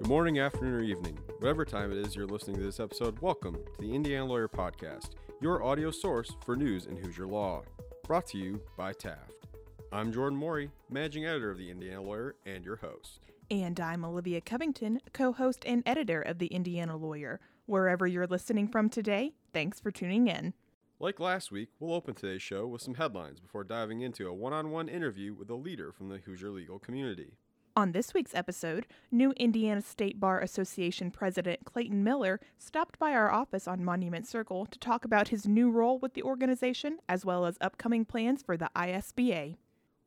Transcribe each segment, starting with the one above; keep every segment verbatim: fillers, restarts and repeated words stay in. Good morning, afternoon, or evening. Whatever time it is you're listening to this episode, welcome to the Indiana Lawyer Podcast, your audio source for news in Hoosier Law. Brought to you by Taft. I'm Jordan Morey, managing editor of the Indiana Lawyer and your host. And I'm Olivia Covington, co-host and editor of the Indiana Lawyer. Wherever you're listening from today, thanks for tuning in. Like last week, we'll open today's show with some headlines before diving into a one-on-one interview with a leader from the Hoosier legal community. On this week's episode, new Indiana State Bar Association President Clayton Miller stopped by our office on Monument Circle to talk about his new role with the organization, as well as upcoming plans for the I S B A.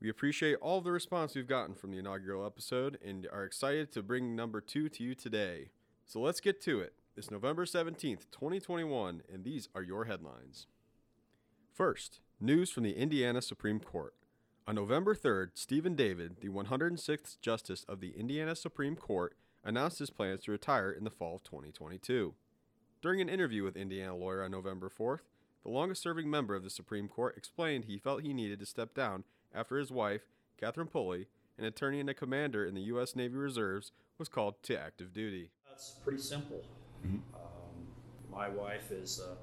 We appreciate all of the response we've gotten from the inaugural episode and are excited to bring number two to you today. So let's get to it. It's November seventeenth, twenty twenty-one, and these are your headlines. First, news from the Indiana Supreme Court. On November third, Stephen David, the one hundred sixth Justice of the Indiana Supreme Court, announced his plans to retire in the fall of twenty twenty-two. During an interview with Indiana Lawyer on November fourth, the longest-serving member of the Supreme Court explained he felt he needed to step down after his wife, Catherine Pulley, an attorney and a commander in the U S. Navy Reserves, was called to active duty. That's pretty simple. Mm-hmm. Um, my wife is an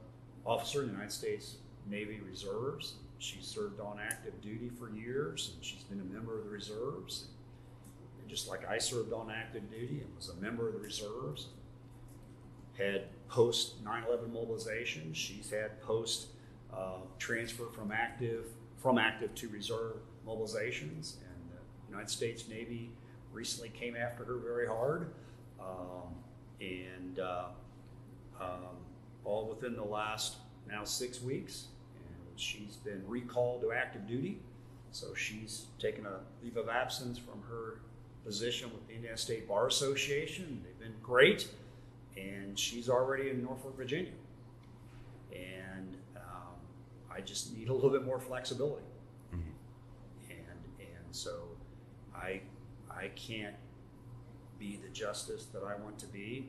officer in the United States Navy Reserves. She served on active duty for years, and she's been a member of the reserves. And just like I served on active duty and was a member of the reserves, had post nine eleven mobilization, she's had post uh, transfer from active from active to reserve mobilizations. And the United States Navy recently came after her very hard, um, and uh, um, all within the last now six weeks. She's been recalled to active duty, so she's taken a leave of absence from her position with the Indiana State Bar Association. They've been great, and she's already in Norfolk, Virginia. And um, I just need a little bit more flexibility, mm-hmm. and and so I I can't be the justice that I want to be,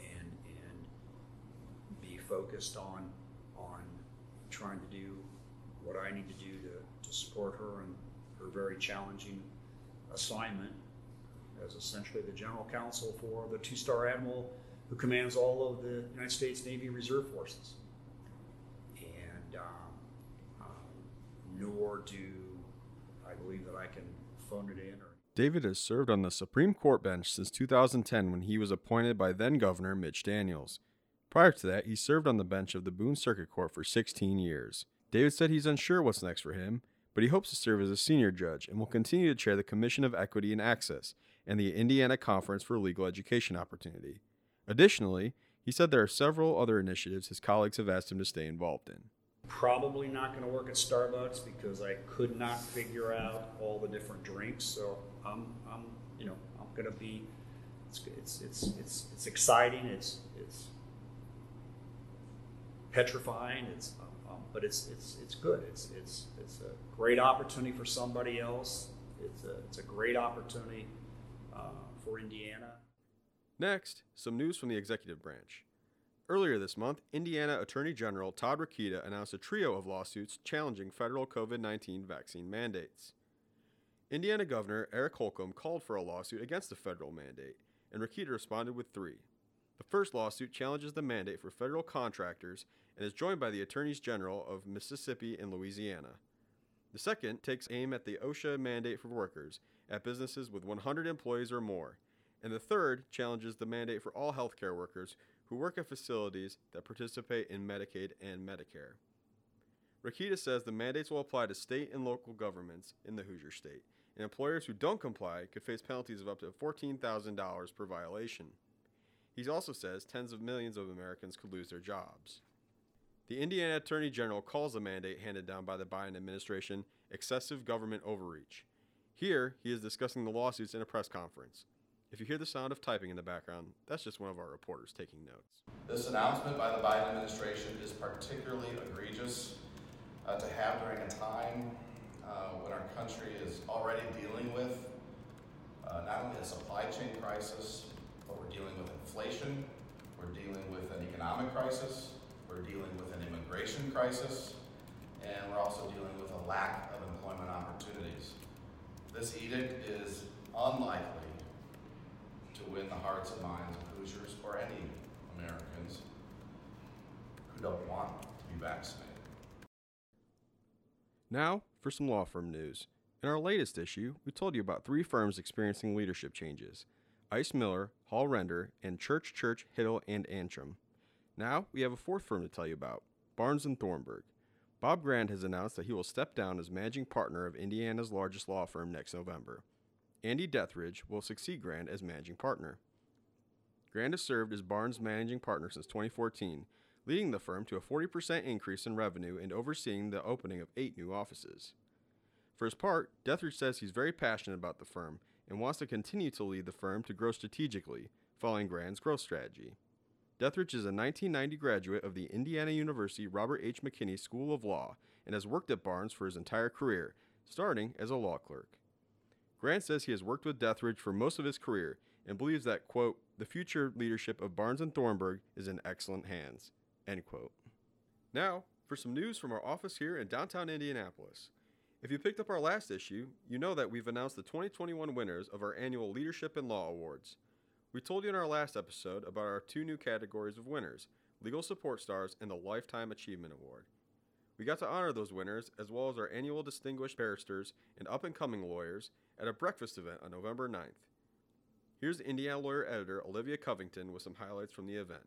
and and be focused on on. trying to do what I need to do to, to support her in her very challenging assignment as essentially the general counsel for the two-star admiral who commands all of the United States Navy Reserve Forces. And um, um, nor do I believe that I can phone it in. Or- David has served on the Supreme Court bench since two thousand ten when he was appointed by then-Governor Mitch Daniels. Prior to that, he served on the bench of the Boone Circuit Court for sixteen years. David said he's unsure what's next for him, but he hopes to serve as a senior judge and will continue to chair the Commission of Equity and Access and the Indiana Conference for Legal Education Opportunity. Additionally, he said there are several other initiatives his colleagues have asked him to stay involved in. Probably not going to work at Starbucks because I could not figure out all the different drinks. So I'm, I'm, you know, I'm going to be. It's it's it's it's it's exciting. It's it's. petrifying, it's, um, um, but it's it's it's good. It's it's it's a great opportunity for somebody else. It's a it's a great opportunity uh, for Indiana. Next, some news from the executive branch. Earlier this month, Indiana Attorney General Todd Rakita announced a trio of lawsuits challenging federal COVID nineteen vaccine mandates. Indiana Governor Eric Holcomb called for a lawsuit against the federal mandate, and Rakita responded with three. The first lawsuit challenges the mandate for federal contractors and is joined by the Attorneys General of Mississippi and Louisiana. The second takes aim at the OSHA mandate for workers at businesses with one hundred employees or more. And the third challenges the mandate for all healthcare workers who work at facilities that participate in Medicaid and Medicare. Rakita says the mandates will apply to state and local governments in the Hoosier State, and employers who don't comply could face penalties of up to fourteen thousand dollars per violation. He also says tens of millions of Americans could lose their jobs. The Indiana Attorney General calls the mandate handed down by the Biden administration excessive government overreach. Here, he is discussing the lawsuits in a press conference. If you hear the sound of typing in the background, that's just one of our reporters taking notes. This announcement by the Biden administration is particularly egregious uh, to have during a time uh, when our country is already dealing with uh, not only a supply chain crisis, but we're dealing with inflation, we're dealing with an economic crisis, we're dealing with an immigration crisis, and we're also dealing with a lack of employment opportunities. This edict is unlikely to win the hearts and minds of Hoosiers or any Americans who don't want to be vaccinated. Now for some law firm news. In our latest issue, we told you about three firms experiencing leadership changes: Ice Miller, Hall Render, and Church Church, Hiddle, and Antrim. Now we have a fourth firm to tell you about, Barnes and Thornburg. Bob Grant has announced that he will step down as managing partner of Indiana's largest law firm next November. Andy Dethridge will succeed Grant as managing partner. Grant has served as Barnes' managing partner since twenty fourteen, leading the firm to a forty percent increase in revenue and overseeing the opening of eight new offices. For his part, Dethridge says he's very passionate about the firm and wants to continue to lead the firm to grow strategically, following Grant's growth strategy. Dethridge is a nineteen ninety graduate of the Indiana University Robert H. McKinney School of Law and has worked at Barnes for his entire career, starting as a law clerk. Grant says he has worked with Dethridge for most of his career and believes that, quote, the future leadership of Barnes and Thornburg is in excellent hands, end quote. Now, for some news from our office here in downtown Indianapolis. If you picked up our last issue, you know that we've announced the twenty twenty-one winners of our annual Leadership in Law Awards. We told you in our last episode about our two new categories of winners, Legal Support Stars and the Lifetime Achievement Award. We got to honor those winners, as well as our annual Distinguished Barristers and Up-and-Coming Lawyers, at a breakfast event on November ninth. Here's Indiana Lawyer editor Olivia Covington with some highlights from the event.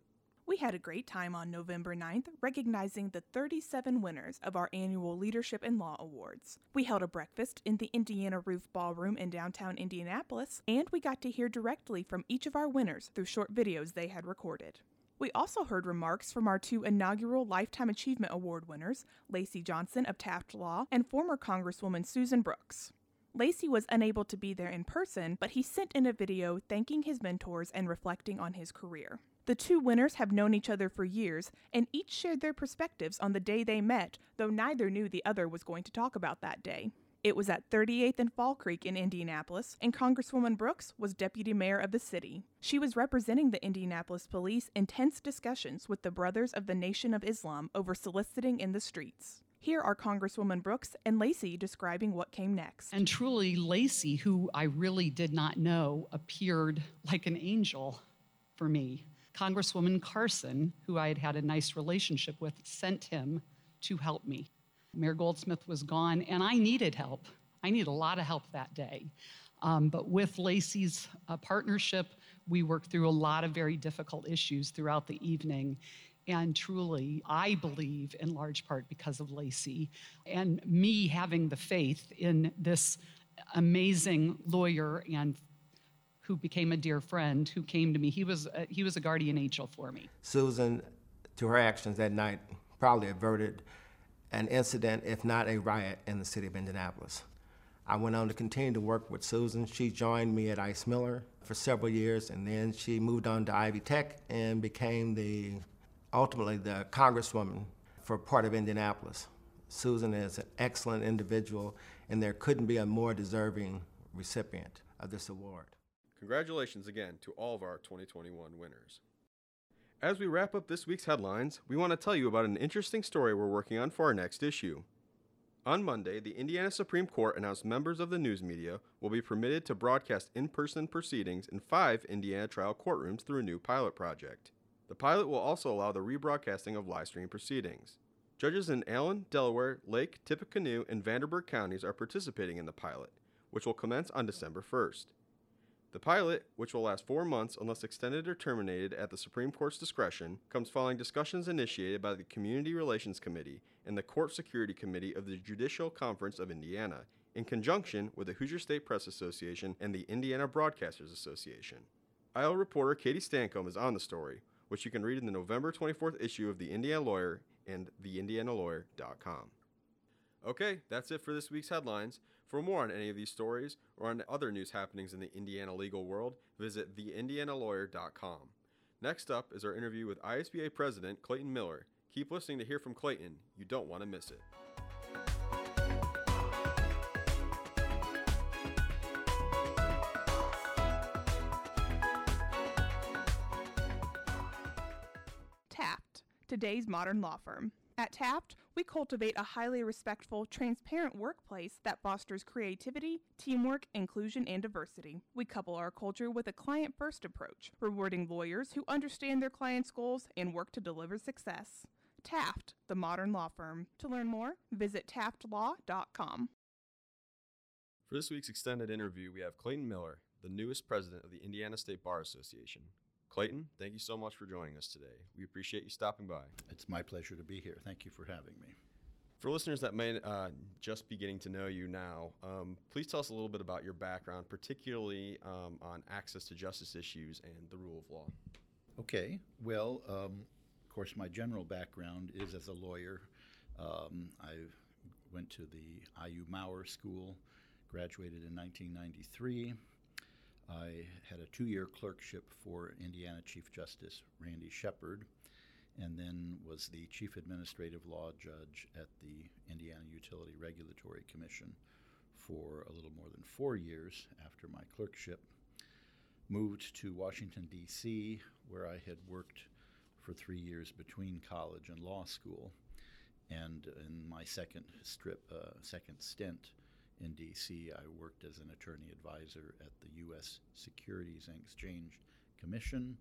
We had a great time on November ninth, recognizing the thirty-seven winners of our annual Leadership in Law Awards. We held a breakfast in the Indiana Roof Ballroom in downtown Indianapolis, and we got to hear directly from each of our winners through short videos they had recorded. We also heard remarks from our two inaugural Lifetime Achievement Award winners, Lacey Johnson of Taft Law and former Congresswoman Susan Brooks. Lacey was unable to be there in person, but he sent in a video thanking his mentors and reflecting on his career. The two winners have known each other for years, and each shared their perspectives on the day they met, though neither knew the other was going to talk about that day. It was at thirty-eighth and Fall Creek in Indianapolis, and Congresswoman Brooks was deputy mayor of the city. She was representing the Indianapolis police in tense discussions with the Brothers of the Nation of Islam over soliciting in the streets. Here are Congresswoman Brooks and Lacey describing what came next. And truly, Lacey, who I really did not know, appeared like an angel for me. Congresswoman Carson, who I had had a nice relationship with, sent him to help me. Mayor Goldsmith was gone, and I needed help. I needed a lot of help that day. Um, but with Lacey's uh, partnership, we worked through a lot of very difficult issues throughout the evening. And truly, I believe in large part because of Lacey and me having the faith in this amazing lawyer and who became a dear friend who came to me. He was a, he was a guardian angel for me. Susan, to her actions that night, probably averted an incident, if not a riot, in the city of Indianapolis. I went on to continue to work with Susan. She joined me at Ice Miller for several years, and then she moved on to Ivy Tech and became the ultimately the congresswoman for part of Indianapolis. Susan is an excellent individual, and there couldn't be a more deserving recipient of this award. Congratulations again to all of our twenty twenty-one winners. As we wrap up this week's headlines, we want to tell you about an interesting story we're working on for our next issue. On Monday, the Indiana Supreme Court announced members of the news media will be permitted to broadcast in-person proceedings in five Indiana trial courtrooms through a new pilot project. The pilot will also allow the rebroadcasting of live stream proceedings. Judges in Allen, Delaware, Lake, Tippecanoe, and Vanderburgh counties are participating in the pilot, which will commence on December first. The pilot, which will last four months unless extended or terminated at the Supreme Court's discretion, comes following discussions initiated by the Community Relations Committee and the Court Security Committee of the Judicial Conference of Indiana, in conjunction with the Hoosier State Press Association and the Indiana Broadcasters Association. I O reporter Katie Stancombe is on the story, which you can read in the November twenty-fourth issue of the Indiana Lawyer and the indiana lawyer dot com. Okay, that's it for this week's headlines. For more on any of these stories or on other news happenings in the Indiana legal world, visit the indiana lawyer dot com. Next up is our interview with I S B A President Clayton Miller. Keep listening to hear from Clayton. You don't want to miss it. Today's modern law firm. At Taft, we cultivate a highly respectful, transparent workplace that fosters creativity, teamwork, inclusion, and diversity. We couple our culture with a client-first approach, rewarding lawyers who understand their clients' goals and work to deliver success. Taft, the modern law firm. To learn more, visit taft law dot com. For this week's extended interview, we have Clayton Miller, the newest president of the Indiana State Bar Association. Clayton, thank you so much for joining us today. We appreciate you stopping by. It's my pleasure to be here. Thank you for having me. For listeners that may uh, just be getting to know you now, um, please tell us a little bit about your background, particularly um, on access to justice issues and the rule of law. Okay. Well, um, of course, my general background is as a lawyer. Um, I went to the I U Maurer School, graduated in nineteen ninety-three. I had a two-year clerkship for Indiana Chief Justice Randy Shepard, and then was the Chief Administrative Law Judge at the Indiana Utility Regulatory Commission for a little more than four years after my clerkship. Moved to Washington, D C, where I had worked for three years between college and law school, and in my second strip, uh, second stint, in D C, I worked as an attorney advisor at the U S Securities and Exchange Commission.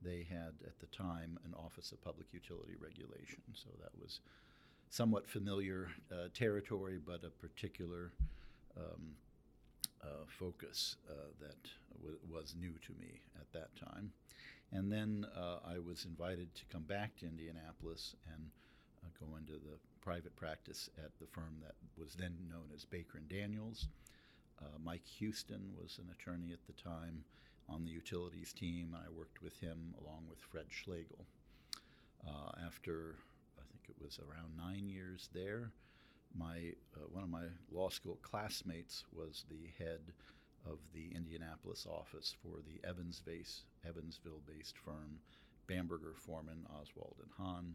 They had, at the time, an Office of Public Utility Regulation, so that was somewhat familiar uh, territory, but a particular um, uh, focus uh, that w- was new to me at that time. And then uh, I was invited to come back to Indianapolis and Uh, go into the private practice at the firm that was then known as Baker and Daniels. Uh, Mike Houston was an attorney at the time on the utilities team, and I worked with him along with Fred Schlegel. Uh, after, I think it was around nine years there, my uh, one of my law school classmates was the head of the Indianapolis office for the Evansville, Evansville-based firm Bamberger Foreman, Oswald and Hahn.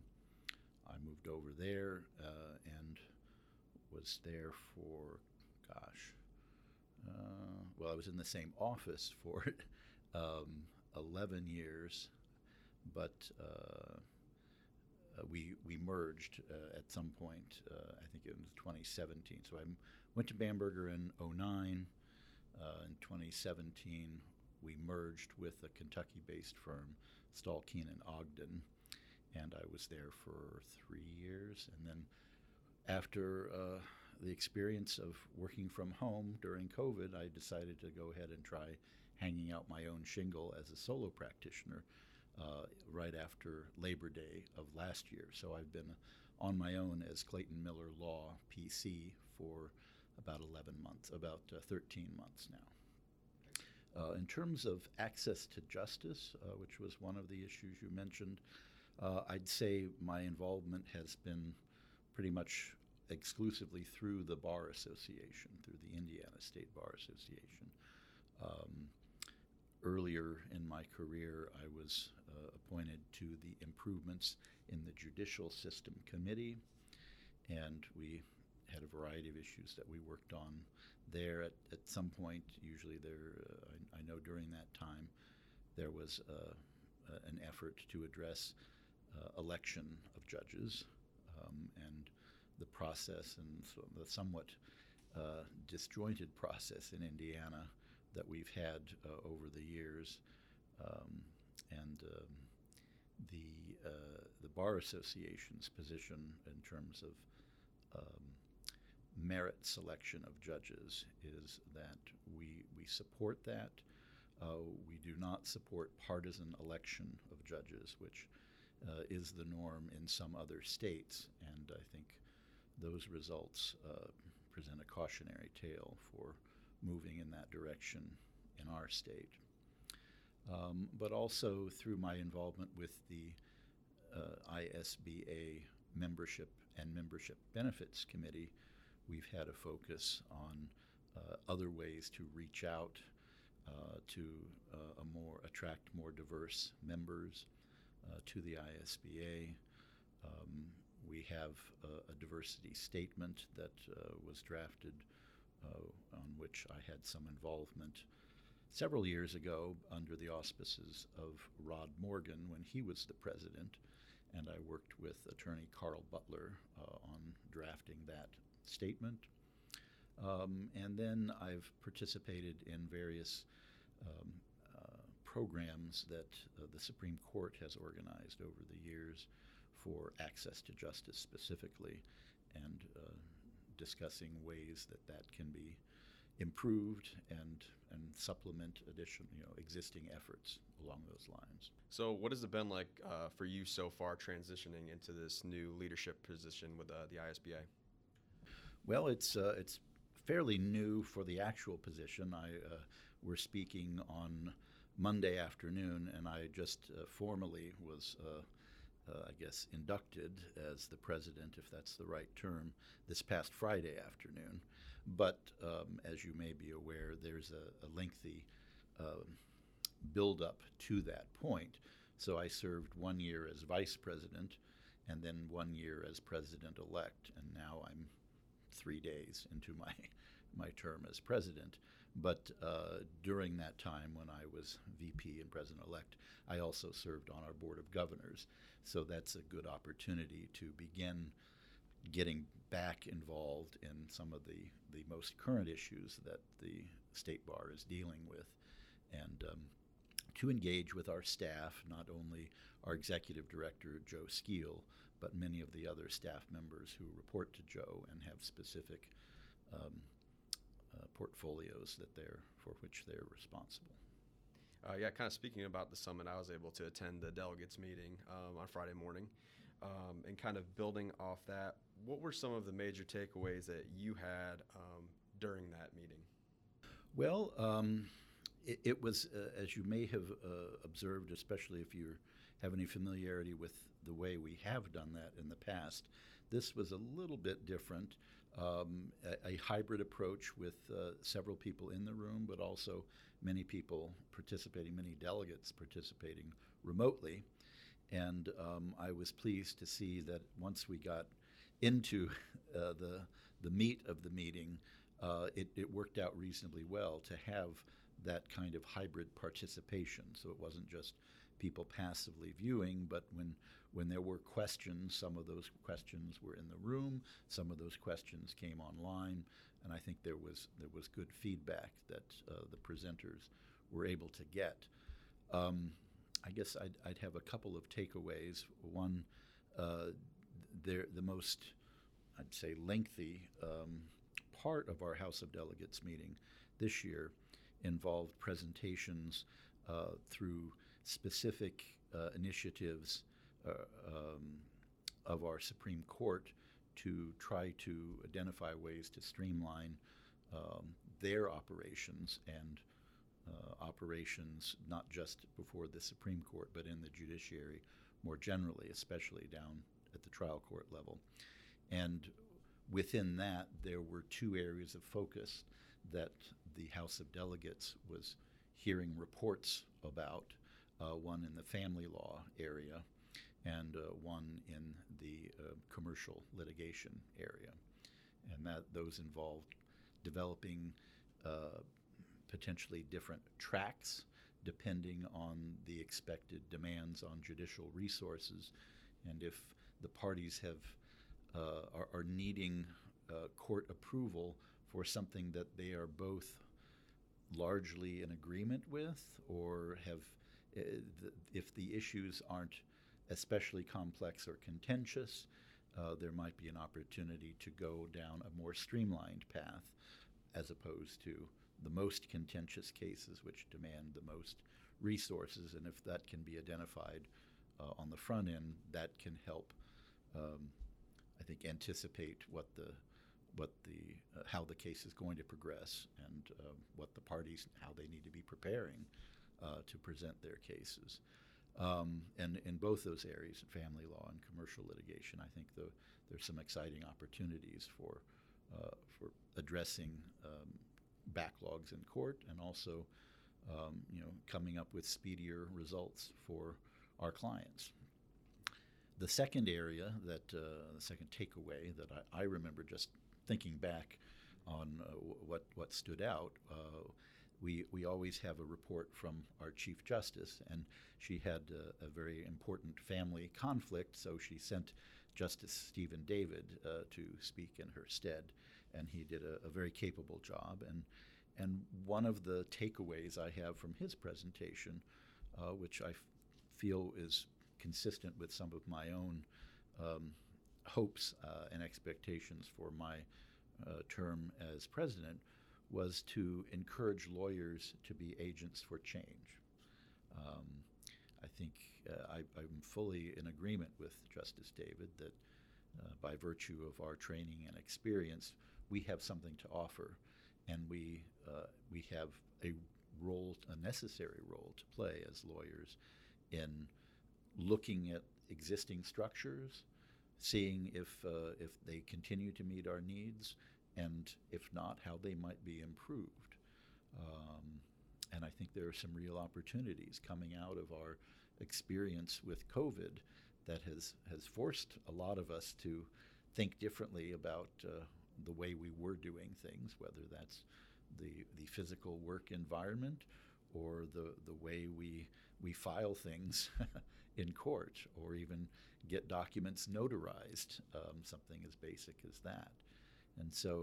I moved over there uh, and was there for, gosh, uh, well, I was in the same office for um, eleven years, but uh, we we merged uh, at some point, uh, I think it was twenty seventeen. So I went to Bamberger in oh nine. Uh, in twenty seventeen, we merged with a Kentucky-based firm, Stahl, Keenan, Ogden. And I was there for three years. And then after uh, the experience of working from home during COVID, I decided to go ahead and try hanging out my own shingle as a solo practitioner uh, right after Labor Day of last year. So I've been on my own as Clayton Miller Law P C for about eleven months, about uh, thirteen months now. Uh, in terms of access to justice, uh, which was one of the issues you mentioned, Uh, I'd say my involvement has been pretty much exclusively through the Bar Association, through the Indiana State Bar Association. Um, earlier in my career, I was uh, appointed to the Improvements in the Judicial System Committee, and we had a variety of issues that we worked on there at, at some point. Usually there, uh, I, I know during that time, there was uh, uh, an effort to address Uh, election of judges um, and the process and so the somewhat uh, disjointed process in Indiana that we've had uh, over the years. Um, and um, the uh, the Bar Association's position in terms of um, merit selection of judges is that we, we support that. Uh, we do not support partisan election of judges, which Uh, is the norm in some other states, and I think those results uh, present a cautionary tale for moving in that direction in our state. Um, but also through my involvement with the uh, I S B A Membership and Membership Benefits Committee, we've had a focus on uh, other ways to reach out uh, to uh, a more attract more diverse members. Uh, to the I S B A. Um, we have uh, a diversity statement that uh, was drafted uh, on which I had some involvement several years ago under the auspices of Rod Morgan when he was the president, and I worked with attorney Carl Butler statement. Um, and then I've participated in various um, uh, programs that uh, the Supreme Court has organized over the years for access to justice specifically, and uh, discussing ways that that can be improved and and supplement addition, you know, existing efforts along those lines. So what has it been like uh, for you so far transitioning into this new leadership position with uh, the I S B A? Well, it's uh, it's fairly new for the actual position. I uh, we're speaking on Monday afternoon, and I just uh, formally was, uh, uh, I guess, inducted as the president, if that's the right term, this past Friday afternoon. But um, as you may be aware, there's a, a lengthy uh, build-up to that point. So I served one year as vice president, and then one year as president-elect, and now I'm three days into my my term as president. But uh, during that time when I was V P and president-elect, I also served on our Board of Governors. So that's a good opportunity to begin getting back involved in some of the, the most current issues that the State Bar is dealing with, and um, to engage with our staff, not only our executive director, Joe Skeel, but many of the other staff members who report to Joe and have specific um, uh, portfolios that they're for which they're responsible. Uh, yeah, kind of speaking about the summit, I was able to attend the delegates meeting um, on Friday morning, um, and kind of building off that, what were some of the major takeaways that you had um, during that meeting? Well, um, it was, uh, as you may have uh, observed, especially if you have any familiarity with the way we have done that in the past, this was a little bit different, um, a, a hybrid approach with uh, several people in the room, but also many people participating, many delegates participating remotely. And um, I was pleased to see that once we got into uh, the, the meat of the meeting, uh, it, it worked out reasonably well to have that kind of hybrid participation. So it wasn't just people passively viewing, but when when there were questions, some of those questions were in the room, some of those questions came online, and I think there was there was good feedback that uh, the presenters were able to get. Um, I guess I'd, I'd have a couple of takeaways. One, uh, the, the most, I'd say, lengthy um, part of our House of Delegates meeting this year involved presentations uh, through specific uh, initiatives uh, um, of our Supreme Court to try to identify ways to streamline um, their operations and uh, operations not just before the Supreme Court, but in the judiciary more generally, especially down at the trial court level. And within that, there were two areas of focus that the House of Delegates was hearing reports about, uh, one in the family law area and uh, one in the uh, commercial litigation area. And that those involved developing uh, potentially different tracks depending on the expected demands on judicial resources, and if the parties have Uh, are, are needing uh, court approval for something that they are both largely in agreement with, or have, uh, th- if the issues aren't especially complex or contentious, uh, there might be an opportunity to go down a more streamlined path as opposed to the most contentious cases which demand the most resources. And if that can be identified uh, on the front end, that can help um, I think anticipate what the what the uh, how the case is going to progress, and uh, what the parties, how they need to be preparing uh, to present their cases. Um, and in both those areas, family law and commercial litigation, I think the, there's some exciting opportunities for uh, for addressing um, backlogs in court, and also um, you know coming up with speedier results for our clients. The second area, that uh, the second takeaway that I, I remember just thinking back on uh, what what stood out, uh, we we always have a report from our Chief Justice, and she had uh, a very important family conflict, so she sent Justice Stephen David uh, to speak in her stead, and he did a, a very capable job. And and one of the takeaways I have from his presentation, uh, which I f- feel is consistent with some of my own um, hopes uh, and expectations for my uh, term as president, was to encourage lawyers to be agents for change. Um, I think uh, I, I'm fully in agreement with Justice David that uh, by virtue of our training and experience, we have something to offer, and we uh, we have a role, a necessary role to play as lawyers in looking at existing structures, seeing if uh, if they continue to meet our needs, and if not, how they might be improved. Um, And I think there are some real opportunities coming out of our experience with COVID that has, has forced a lot of us to think differently about uh, the way we were doing things, whether that's the the physical work environment or the, the way we we file things in court or even get documents notarized, um, something as basic as that. And so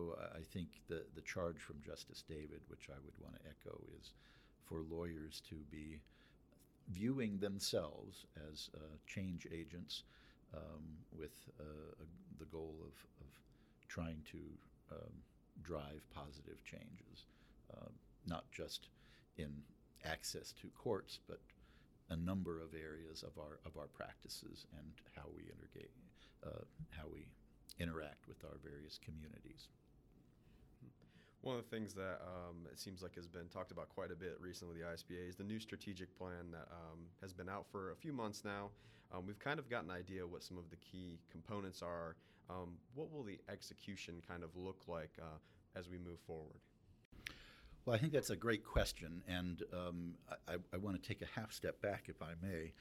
I think the, the charge from Justice David, which I would want to echo, is for lawyers to be viewing themselves as uh, change agents um, with uh, a, the goal of, of trying to um, drive positive changes, uh, not just in access to courts, but a number of areas of our of our practices and how we interga- uh, how we. interact with our various communities. One of the things that um, it seems like has been talked about quite a bit recently with the I S B A is the new strategic plan that um, has been out for a few months now. Um, we've kind of got an idea what some of the key components are. Um, what will the execution kind of look like uh, as we move forward? Well, I think that's a great question, and um, I, I want to take a half step back, if I may.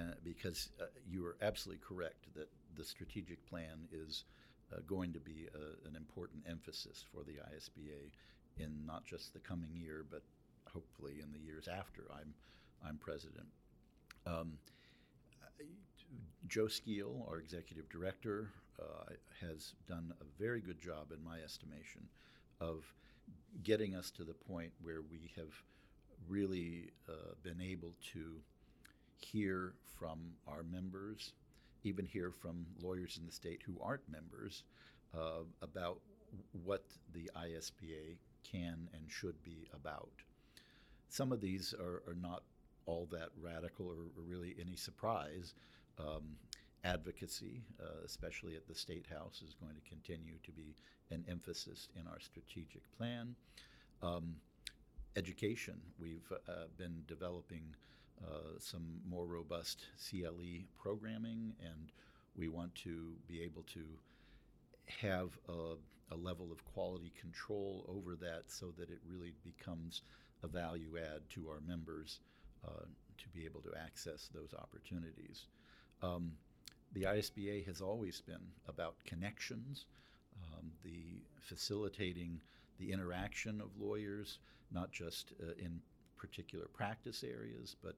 Uh, because uh, you are absolutely correct that the strategic plan is uh, going to be a, an important emphasis for the I S B A in not just the coming year, but hopefully in the years after I'm I'm president. Um, Joe Skeel, our executive director, uh, has done a very good job, in my estimation, of getting us to the point where we have really uh, been able to hear from our members, even hear from lawyers in the state who aren't members, uh, about what the I S B A can and should be about. Some of these are, are not all that radical or, or really any surprise. Um, advocacy, uh, especially at the State House, is going to continue to be an emphasis in our strategic plan. Um, Education. We've uh, been developing uh, some more robust C L E programming, and we want to be able to have a, a level of quality control over that so that it really becomes a value add to our members uh, to be able to access those opportunities. Um, the I S B A has always been about connections. Um, the facilitating the interaction of lawyers, not just uh, in particular practice areas, but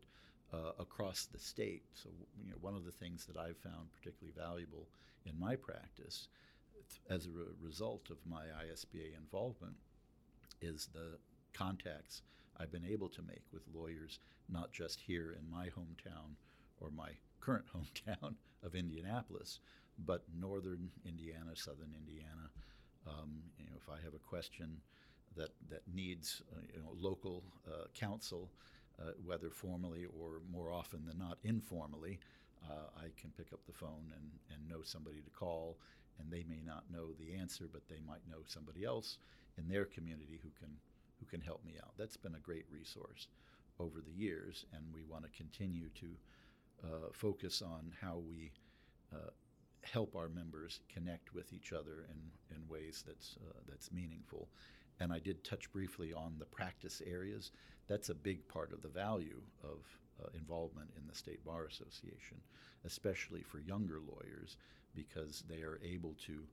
uh, across the state. So, you know, one of the things that I've found particularly valuable in my practice th- as a re- result of my I S B A involvement is the contacts I've been able to make with lawyers, not just here in my hometown or my current hometown of Indianapolis, but northern Indiana, southern Indiana. Um, you know, if I have a question that that needs uh, you know, local uh, counsel, uh, whether formally or more often than not informally, uh, I can pick up the phone and, and know somebody to call, and they may not know the answer, but they might know somebody else in their community who can who can help me out. That's been a great resource over the years, and we want to continue to uh, focus on how we uh, help our members connect with each other in, in ways that's uh, that's meaningful. And I did touch briefly on the practice areas. That's a big part of the value of uh, involvement in the State Bar Association, especially for younger lawyers, because they are able to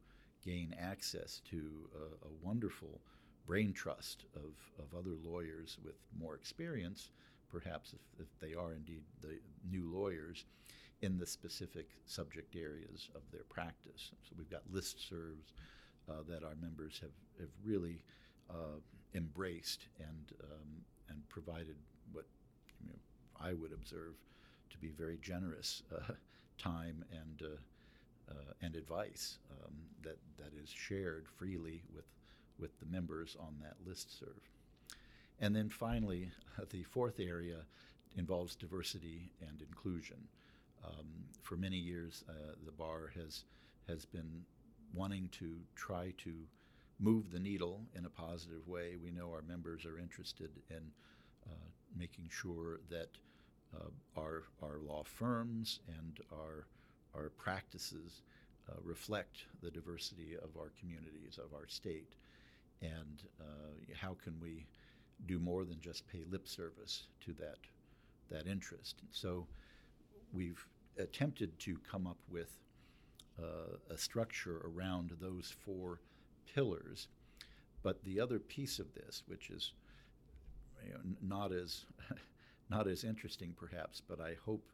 gain access to a, a wonderful brain trust of, of other lawyers with more experience, perhaps if, if they are indeed the new lawyers, in the specific subject areas of their practice. So we've got listservs uh, that our members have, have really uh, embraced and um, and provided what you know, I would observe to be very generous uh, time and uh, uh, and advice um, that that is shared freely with with the members on that listserv. And then finally, the fourth area involves diversity and inclusion. Um, for many years, uh, the bar has has been wanting to try to move the needle in a positive way. We know our members are interested in uh, making sure that uh, our our law firms and our our practices uh, reflect the diversity of our communities, of our state, and uh, how can we do more than just pay lip service to that that interest? And so we've attempted to come up with uh, a structure around those four pillars. But the other piece of this, which is you know, not as not as interesting perhaps, but I hope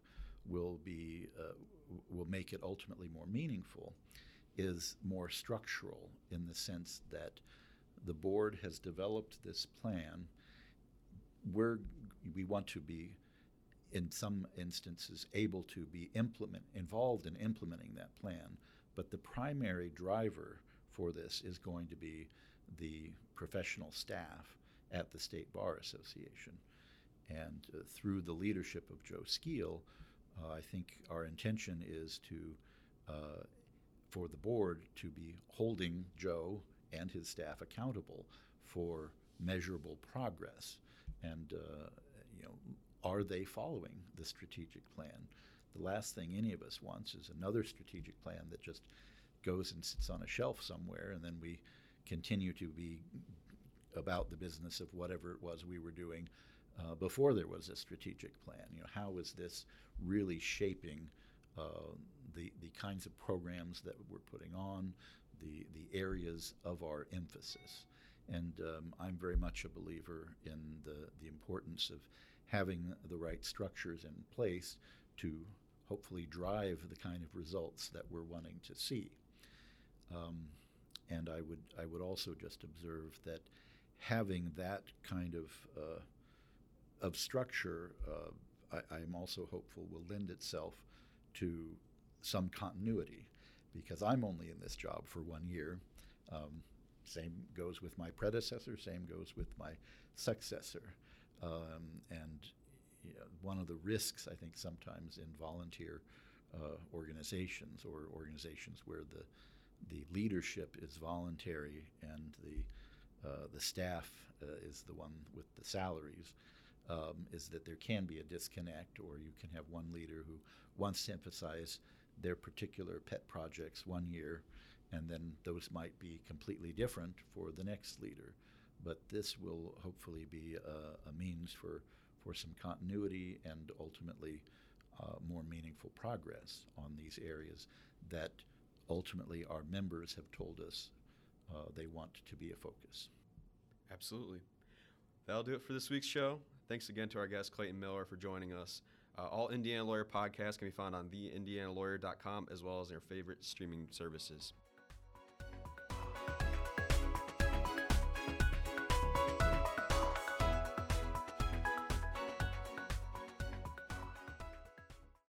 will be uh, will make it ultimately more meaningful, is more structural in the sense that the board has developed this plan where we want to be, in some instances, able to be implement involved in implementing that plan. But the primary driver for this is going to be the professional staff at the State Bar Association. And uh, through the leadership of Joe Skeel, uh, I think our intention is to, uh, for the board to be holding Joe and his staff accountable for measurable progress. And, uh, you know, are they following the strategic plan? The last thing any of us wants is another strategic plan that just goes and sits on a shelf somewhere, and then we continue to be about the business of whatever it was we were doing uh, before there was a strategic plan. You know, how is this really shaping uh, the the kinds of programs that we're putting on, the the areas of our emphasis? And um, I'm very much a believer in the, the importance of having the right structures in place to hopefully drive the kind of results that we're wanting to see. Um, and I would I would also just observe that having that kind of uh, of structure, uh, I, I'm also hopeful will lend itself to some continuity, because I'm only in this job for one year. Um, Same goes with my predecessor, same goes with my successor. Um, and you know, one of the risks, I think, sometimes in volunteer uh, organizations or organizations where the the leadership is voluntary and the, uh, the staff uh, is the one with the salaries, um, is that there can be a disconnect, or you can have one leader who wants to emphasize their particular pet projects one year, and then those might be completely different for the next leader. But this will hopefully be a, a means for, for some continuity and ultimately uh, more meaningful progress on these areas that ultimately our members have told us uh, they want to be a focus. Absolutely. That'll do it for this week's show. Thanks again to our guest, Clayton Miller, for joining us. Uh, all Indiana Lawyer podcasts can be found on the indiana lawyer dot com, as well as in your favorite streaming services.